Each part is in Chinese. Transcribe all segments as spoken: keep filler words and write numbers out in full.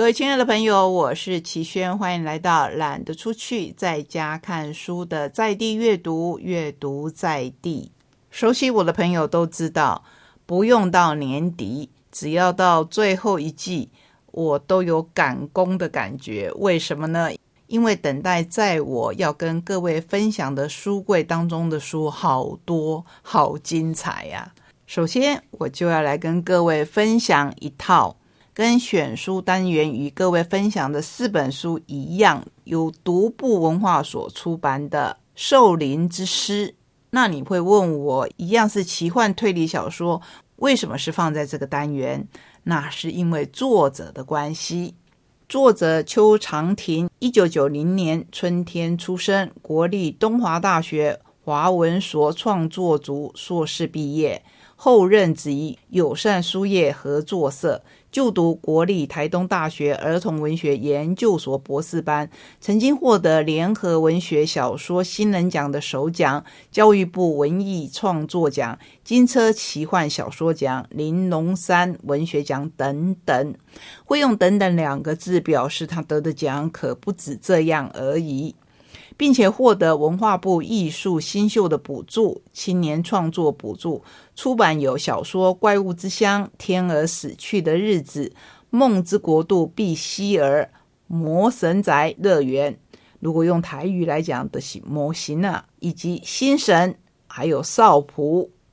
各位亲爱的朋友，我是齐轩，欢迎来到懒得出去在家看书的在地阅读，阅读在地。熟悉我的朋友都知道，不用到年底，只要到最后一季，我都有赶工的感觉。为什么呢？因为等待在我要跟各位分享的书柜当中的书好多，好精彩呀、啊！首先，我就要来跟各位分享一套跟选书单元与各位分享的四本书一样，由独步文化所出版的《兽灵之诗》。那你会问我，一样是奇幻推理小说，为什么是放在这个单元？那是因为作者的关系。作者邱长廷一九九零年春天出生，国立东华大学华文所创作组硕士毕业，后任职于友善书业合作社，就读国立台东大学儿童文学研究所博士班，曾经获得联合文学小说新人奖的首奖、教育部文艺创作奖、金车奇幻小说奖、玲珑山文学奖等等。会用等等两个字表示他得的奖可不止这样而已，并且获得文化部艺术新秀的补助、青年创作补助，出版有小说《怪物之乡》、《天鹅死去的日子》、《梦之国度》、《碧希尔》、《魔神宅乐园》，如果用台语来讲的是魔神啊，以及《新神》，还有《少仆》，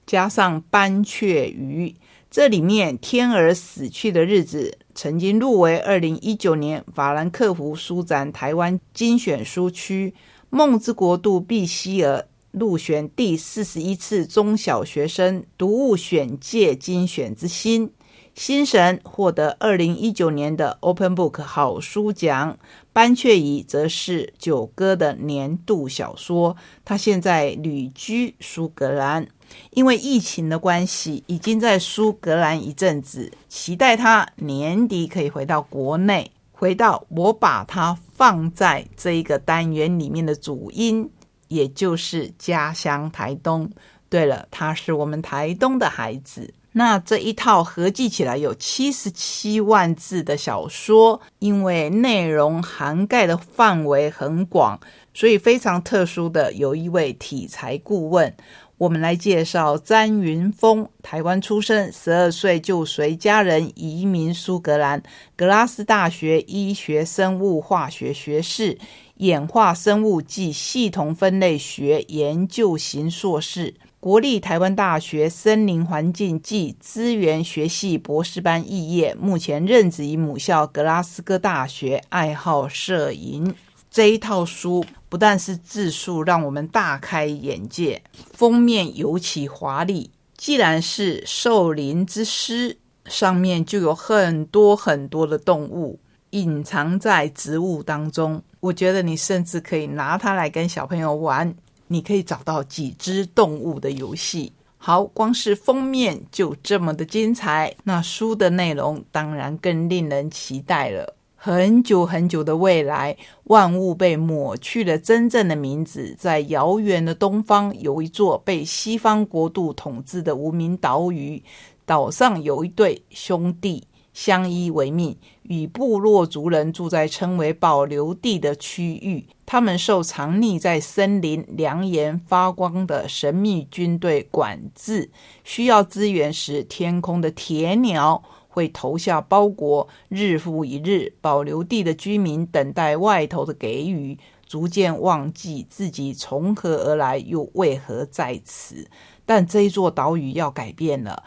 加上《斑雀鱼》。这里面《天鹅死去的日子》曾经入围二零一九年法兰克福书展台湾精选书区，《梦之国度》碧希尔入选第四十一次中小学生读物选界精选之星，《新神》获得二零一九年的 Open Book 好书奖，《斑雀鱼》则是九歌的年度小说。他现在旅居苏格兰，因为疫情的关系已经在苏格兰一阵子，期待他年底可以回到国内，回到我把它放在这一个单元里面的主因，也就是家乡台东。对了，他是我们台东的孩子。那这一套合计起来有七十七万字的小说，因为内容涵盖的范围很广，所以非常特殊的有一位体裁顾问，我们来介绍詹云峰，台湾出生，十二岁就随家人移民苏格兰，格拉斯大学医学生物化学学士，演化生物暨系统分类学研究型硕士，国立台湾大学森林环境暨资源学系博士班肄业，目前任职于母校格拉斯哥大学，爱好摄影。这一套书不但是字数让我们大开眼界，封面尤其华丽。既然是兽灵之诗，上面就有很多很多的动物隐藏在植物当中。我觉得你甚至可以拿它来跟小朋友玩，你可以找到几只动物的游戏。好，光是封面就这么的精彩，那书的内容当然更令人期待了。很久很久的未来，万物被抹去了真正的名字，在遥远的东方有一座被西方国度统治的无名岛屿，岛上有一对兄弟相依为命，与部落族人住在称为保留地的区域，他们受藏匿在森林良岩发光的神秘军队管制，需要支援时，天空的铁鸟会投下包裹，日复一日，保留地的居民等待外头的给予，逐渐忘记自己从何而来，又为何在此。但这一座岛屿要改变了，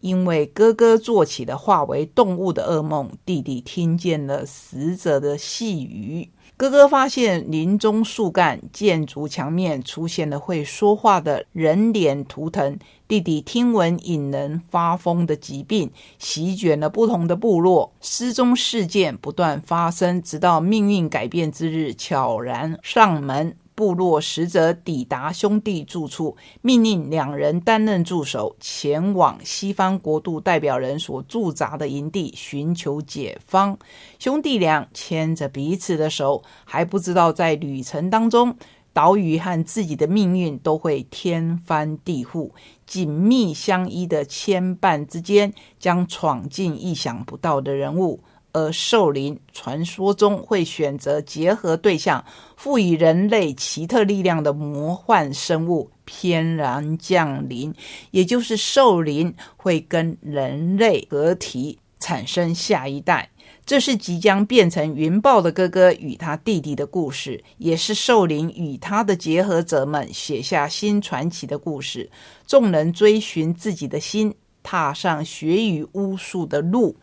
因为哥哥做起了化为动物的噩梦，弟弟听见了死者的细语。哥哥发现林中树干、建筑墙面出现了会说话的人脸图腾，弟弟听闻引人发疯的疾病席卷了不同的部落，失踪事件不断发生，直到命运改变之日悄然上门。部落使者抵达兄弟住处，命令两人担任驻守，前往西方国度代表人所驻扎的营地寻求解放。兄弟俩牵着彼此的手，还不知道在旅程当中，岛屿和自己的命运都会天翻地覆，紧密相依的牵绊之间，将闯进意想不到的人物。而兽灵传说中会选择结合对象赋予人类奇特力量的魔幻生物翩然降临，也就是兽灵会跟人类合体产生下一代。这是即将变成云豹的哥哥与他弟弟的故事，也是兽灵与他的结合者们写下新传奇的故事。众人追寻自己的心，踏上学与巫术的路。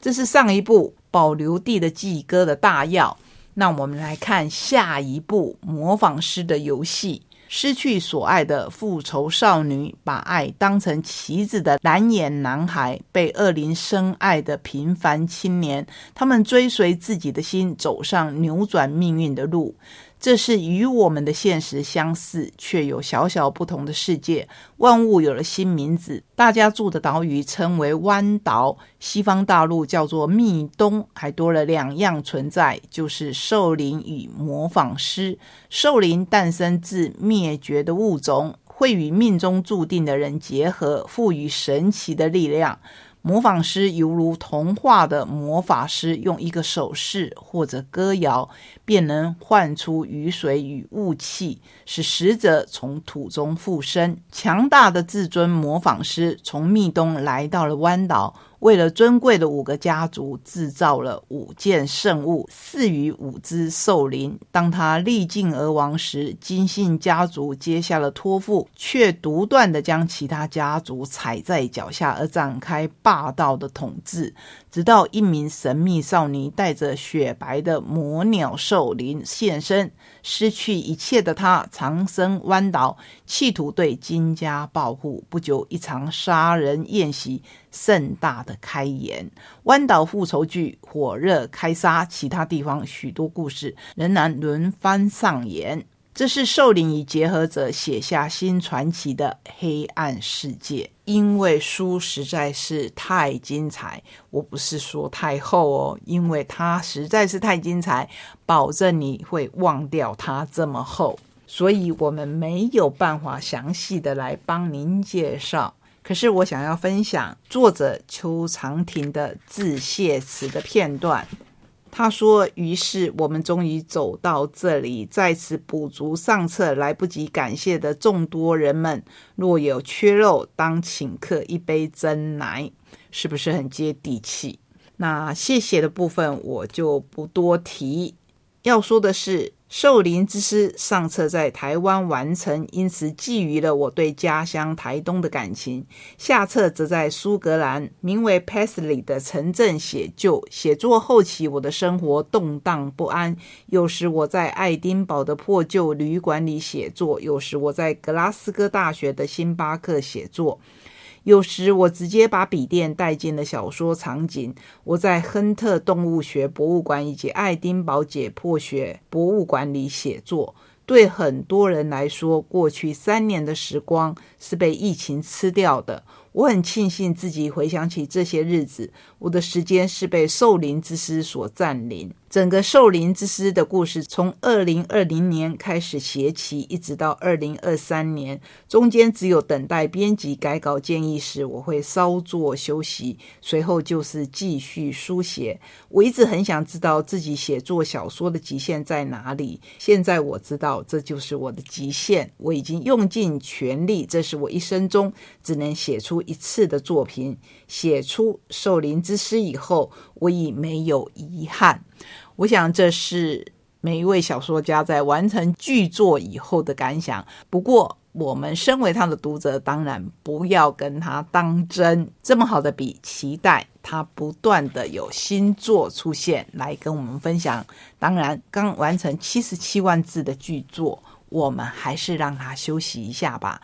这是上一部保留地的祭歌的大要，那我们来看下一部模仿师的游戏。失去所爱的复仇少女，把爱当成棋子的蓝眼男孩，被恶灵深爱的平凡青年，他们追随自己的心，走上扭转命运的路。这是与我们的现实相似，却有小小不同的世界。万物有了新名字，大家住的岛屿称为湾岛，西方大陆叫做密东，还多了两样存在，就是兽灵与模仿师。兽灵诞生自灭绝的物种，会与命中注定的人结合，赋予神奇的力量。模仿师犹如童话的魔法师，用一个手势或者歌谣便能唤出雨水与雾气，使死者从土中复生。强大的至尊模仿师从密东来到了湾岛，为了尊贵的五个家族制造了五件圣物，赐予五只兽灵。当他历尽而亡时，金姓家族接下了托付，却独断地将其他家族踩在脚下，而展开霸道的统治，直到一名神秘少女带着雪白的魔鸟兽灵现身。失去一切的他长生湾岛，企图对金家报复。不久，一场杀人宴席盛大的开演，湾岛复仇剧火热开杀，其他地方许多故事仍然轮番上演。这是兽灵与结合者写下新传奇的黑暗世界。因为书实在是太精彩，我不是说太厚哦，因为它实在是太精彩，保证你会忘掉它这么厚，所以我们没有办法详细的来帮您介绍。可是我想要分享作者邱常婷的致谢词的片段。他说，于是我们终于走到这里，在此补足上册来不及感谢的众多人们，若有缺漏，当请客一杯真奶。是不是很接地气？那谢谢的部分我就不多提。要说的是，兽灵之诗上册在台湾完成，因此寄予了我对家乡台东的感情。下册则在苏格兰名为 Paisley 的城镇写就。写作后期，我的生活动荡不安，有时我在爱丁堡的破旧旅馆里写作，有时我在格拉斯哥大学的星巴克写作，有时我直接把笔电带进了小说场景。我在亨特动物学博物馆以及爱丁堡解剖学博物馆里写作。对很多人来说，过去三年的时光是被疫情吃掉的。我很庆幸自己回想起这些日子，我的时间是被兽灵之诗所占领。整个兽灵之诗的故事从二零二零年开始写起，一直到二零二三年，中间只有等待编辑改稿建议时我会稍作休息，随后就是继续书写。我一直很想知道自己写作小说的极限在哪里，现在我知道这就是我的极限，我已经用尽全力，这是我一生中只能写出一次的作品。写出兽灵之诗以后，我已没有遗憾。我想这是每一位小说家在完成巨作以后的感想，不过我们身为他的读者，当然不要跟他当真。这么好的笔，期待他不断的有新作出现来跟我们分享。当然，刚完成七十七万字的巨作，我们还是让他休息一下吧。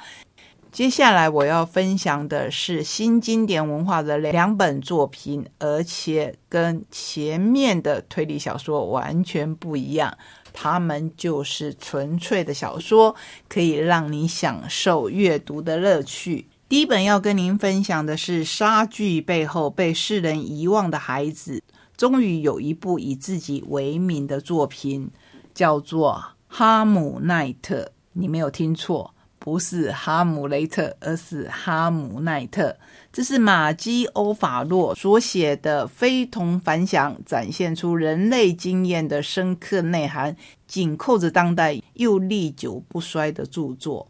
接下来我要分享的是新经典文化的两本作品，而且跟前面的推理小说完全不一样，它们就是纯粹的小说，可以让你享受阅读的乐趣。第一本要跟您分享的是《莎剧背后被世人遗忘的孩子》，终于有一部以自己为名的作品，叫做《哈姆奈特》。你没有听错，不是哈姆雷特，而是哈姆奈特。这是马基欧法洛所写的非同凡响，展现出人类经验的深刻内涵，紧扣着当代又历久不衰的著作。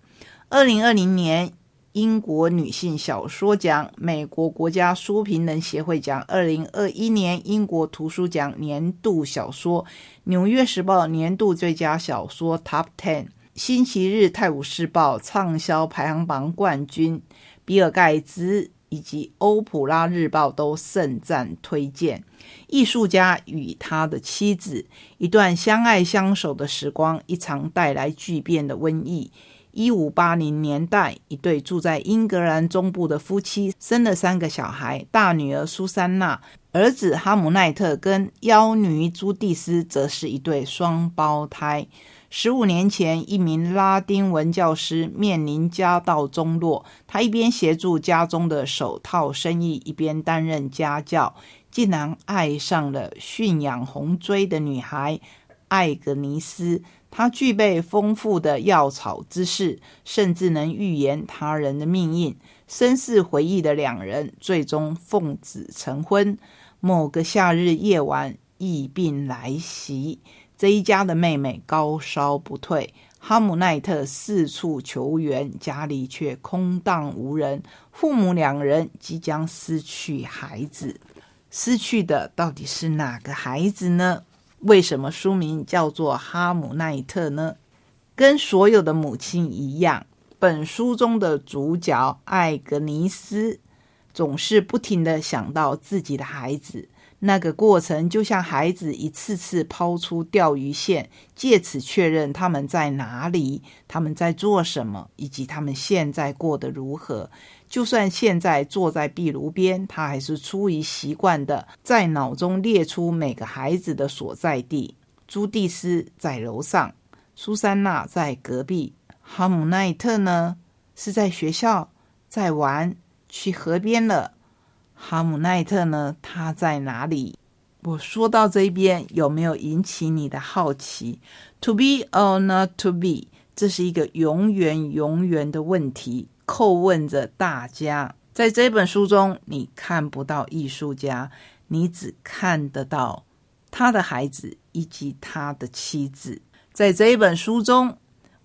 二零二零年英国女性小说奖、美国国家书评人协会奖、二零二一年英国图书奖年度小说、纽约时报年度最佳小说 Top 十、星期日泰晤士报畅销排行榜冠军，比尔盖茨以及欧普拉日报都盛赞推荐。艺术家与他的妻子，一段相爱相守的时光，一场带来巨变的瘟疫。一五八零年代，一对住在英格兰中部的夫妻生了三个小孩，大女儿苏珊娜、儿子哈姆奈特跟幺女朱蒂斯则是一对双胞胎。十五年前，一名拉丁文教师面临家道中落，他一边协助家中的手套生意，一边担任家教，竟然爱上了驯养红锥的女孩艾格尼斯。他具备丰富的药草知识，甚至能预言他人的命运。身世回忆的两人最终奉子成婚。某个夏日夜晚，疫病来袭，这一家的妹妹高烧不退，哈姆奈特四处求援，家里却空荡无人，父母两人即将失去孩子。失去的到底是哪个孩子呢？为什么书名叫做哈姆奈特呢？跟所有的母亲一样，本书中的主角艾格尼斯总是不停地想到自己的孩子，那个过程就像孩子一次次抛出钓鱼线，借此确认他们在哪里，他们在做什么，以及他们现在过得如何。就算现在坐在壁炉边，他还是出于习惯的在脑中列出每个孩子的所在地。朱蒂斯在楼上，苏珊娜在隔壁，哈姆奈特呢，是在学校，在玩，去河边了。哈姆奈特呢，他在哪里？我说到这边，有没有引起你的好奇？ To be or not to be， 这是一个永远永远的问题，叩问着大家。在这本书中，你看不到艺术家，你只看得到他的孩子以及他的妻子。在这一本书中，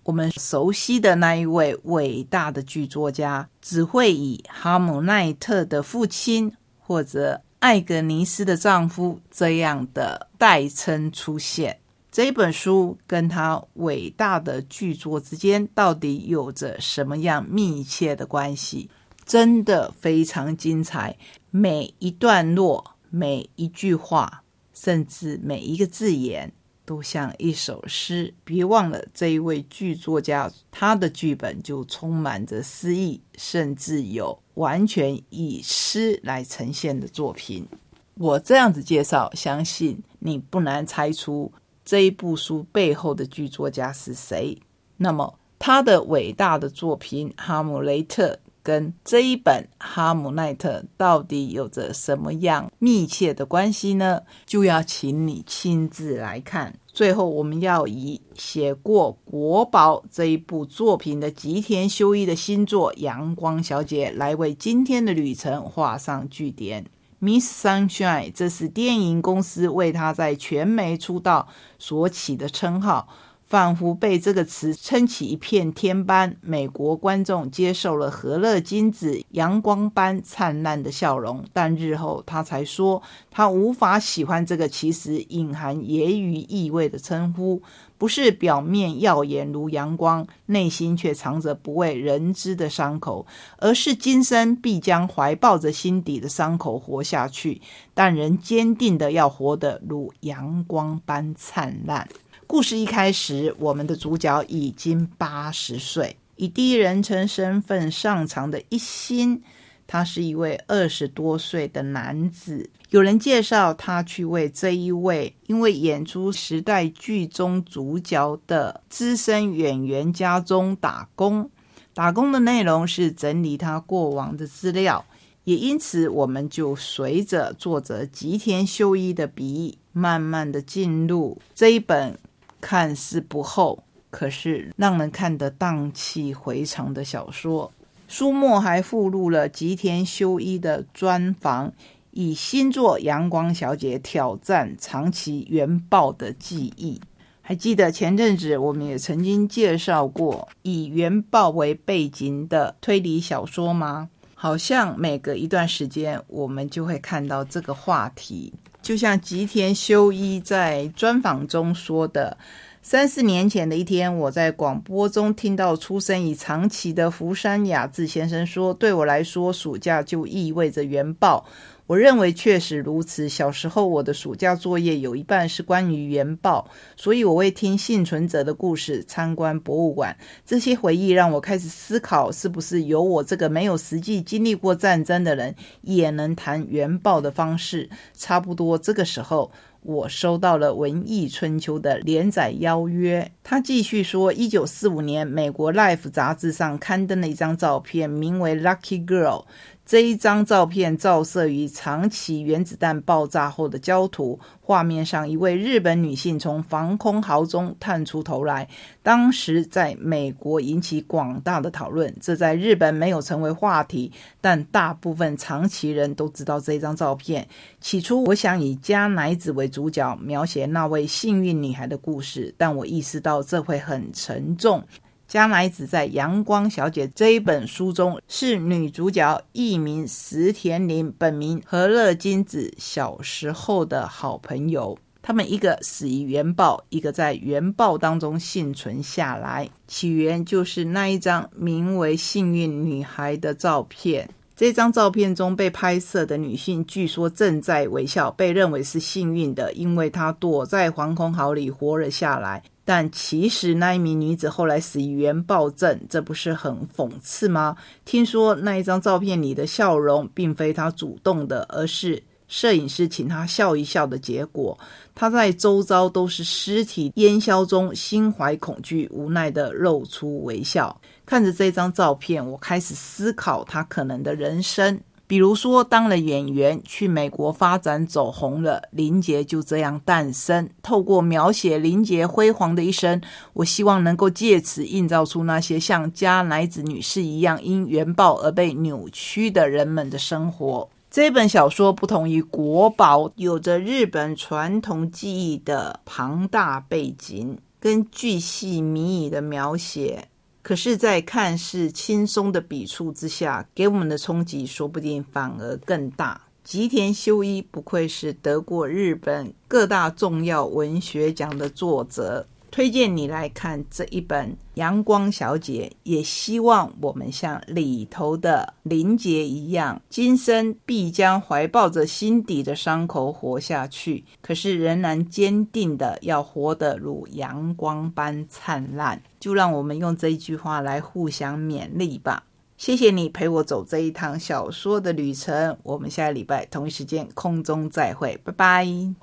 我们熟悉的那一位伟大的剧作家，只会以哈姆奈特的父亲或者艾格尼斯的丈夫这样的代称出现。这本书跟他伟大的剧作之间到底有着什么样密切的关系？真的非常精彩，每一段落、每一句话，甚至每一个字眼都像一首诗。别忘了，这一位剧作家他的剧本就充满着诗意，甚至有完全以诗来呈现的作品。我这样子介绍，相信你不难猜出这一部书背后的剧作家是谁。那么他的伟大的作品《哈姆雷特》跟这一本《哈姆奈特》到底有着什么样密切的关系呢？就要请你亲自来看。最后，我们要以写过《国宝》这一部作品的吉田修一的新作《阳光小姐》来为今天的旅程画上句点。Miss Sunshine， 这是电影公司为她在全美出道所起的称号，仿佛被这个词撑起一片天般。美国观众接受了和乐金子阳光般灿烂的笑容，但日后她才说她无法喜欢这个其实隐含揶揄意味的称呼，不是表面耀眼如阳光，内心却藏着不为人知的伤口，而是今生必将怀抱着心底的伤口活下去，但仍坚定的要活得如阳光般灿烂。故事一开始，我们的主角已经八十岁，以第一人称身份上场的一心，他是一位二十多岁的男子。有人介绍他去为这一位因为演出时代剧中主角的资深演员家中打工，打工的内容是整理他过往的资料，也因此我们就随着作者吉田修一的笔慢慢的进入这一本看似不厚可是让人看得荡气回肠的小说。书末还附录了吉田修一的专访，以新作《阳光小姐》挑战长崎原爆的记忆。还记得前阵子我们也曾经介绍过以原爆为背景的推理小说吗？好像每隔一段时间我们就会看到这个话题，就像吉田修一在专访中说的，三四年前的一天，我在广播中听到出生于长崎的福山雅治先生说，对我来说暑假就意味着原爆。我认为确实如此，小时候我的暑假作业有一半是关于原爆，所以我会听幸存者的故事，参观博物馆。这些回忆让我开始思考，是不是有我这个没有实际经历过战争的人也能谈原爆的方式。差不多这个时候，我收到了文艺春秋的连载邀约。他继续说，一九四五年美国 Life 杂志上刊登了一张照片，名为 Lucky Girl。 这一张照片照射于长崎原子弹爆炸后的焦土，画面上一位日本女性从防空壕中探出头来，当时在美国引起广大的讨论。这在日本没有成为话题，但大部分长崎人都知道这张照片。起初我想以加乃子为主角，描写那位幸运女孩的故事，但我意识到这会很沉重。加乃子在《阳光小姐》这一本书中是女主角艺名石田绫，本名和乐金子，小时候的好朋友。他们一个死于原爆，一个在原爆当中幸存下来。起源就是那一张名为《幸运女孩》的照片。这张照片中被拍摄的女性据说正在微笑，被认为是幸运的，因为她躲在防空壕里活了下来。但其实那一名女子后来死于原爆症，这不是很讽刺吗？听说那一张照片里的笑容并非她主动的，而是摄影师请她笑一笑的结果。她在周遭都是尸体烟硝中心怀恐惧，无奈的露出微笑。看着这张照片，我开始思考他可能的人生，比如说当了演员，去美国发展走红了，林杰就这样诞生。透过描写林杰辉煌的一生，我希望能够借此映照出那些像加乃子女士一样因原爆而被扭曲的人们的生活。这本小说不同于国宝，有着日本传统技艺的庞大背景跟巨细靡遗的描写，可是在看似轻松的笔触之下，给我们的冲击说不定反而更大。吉田修一不愧是得过日本各大重要文学奖的作者，推荐你来看这一本《阳光小姐》，也希望我们像里头的林杰一样，今生必将怀抱着心底的伤口活下去，可是仍然坚定的要活得如阳光般灿烂。就让我们用这一句话来互相勉励吧。谢谢你陪我走这一趟小说的旅程，我们下个礼拜同一时间空中再会，拜拜。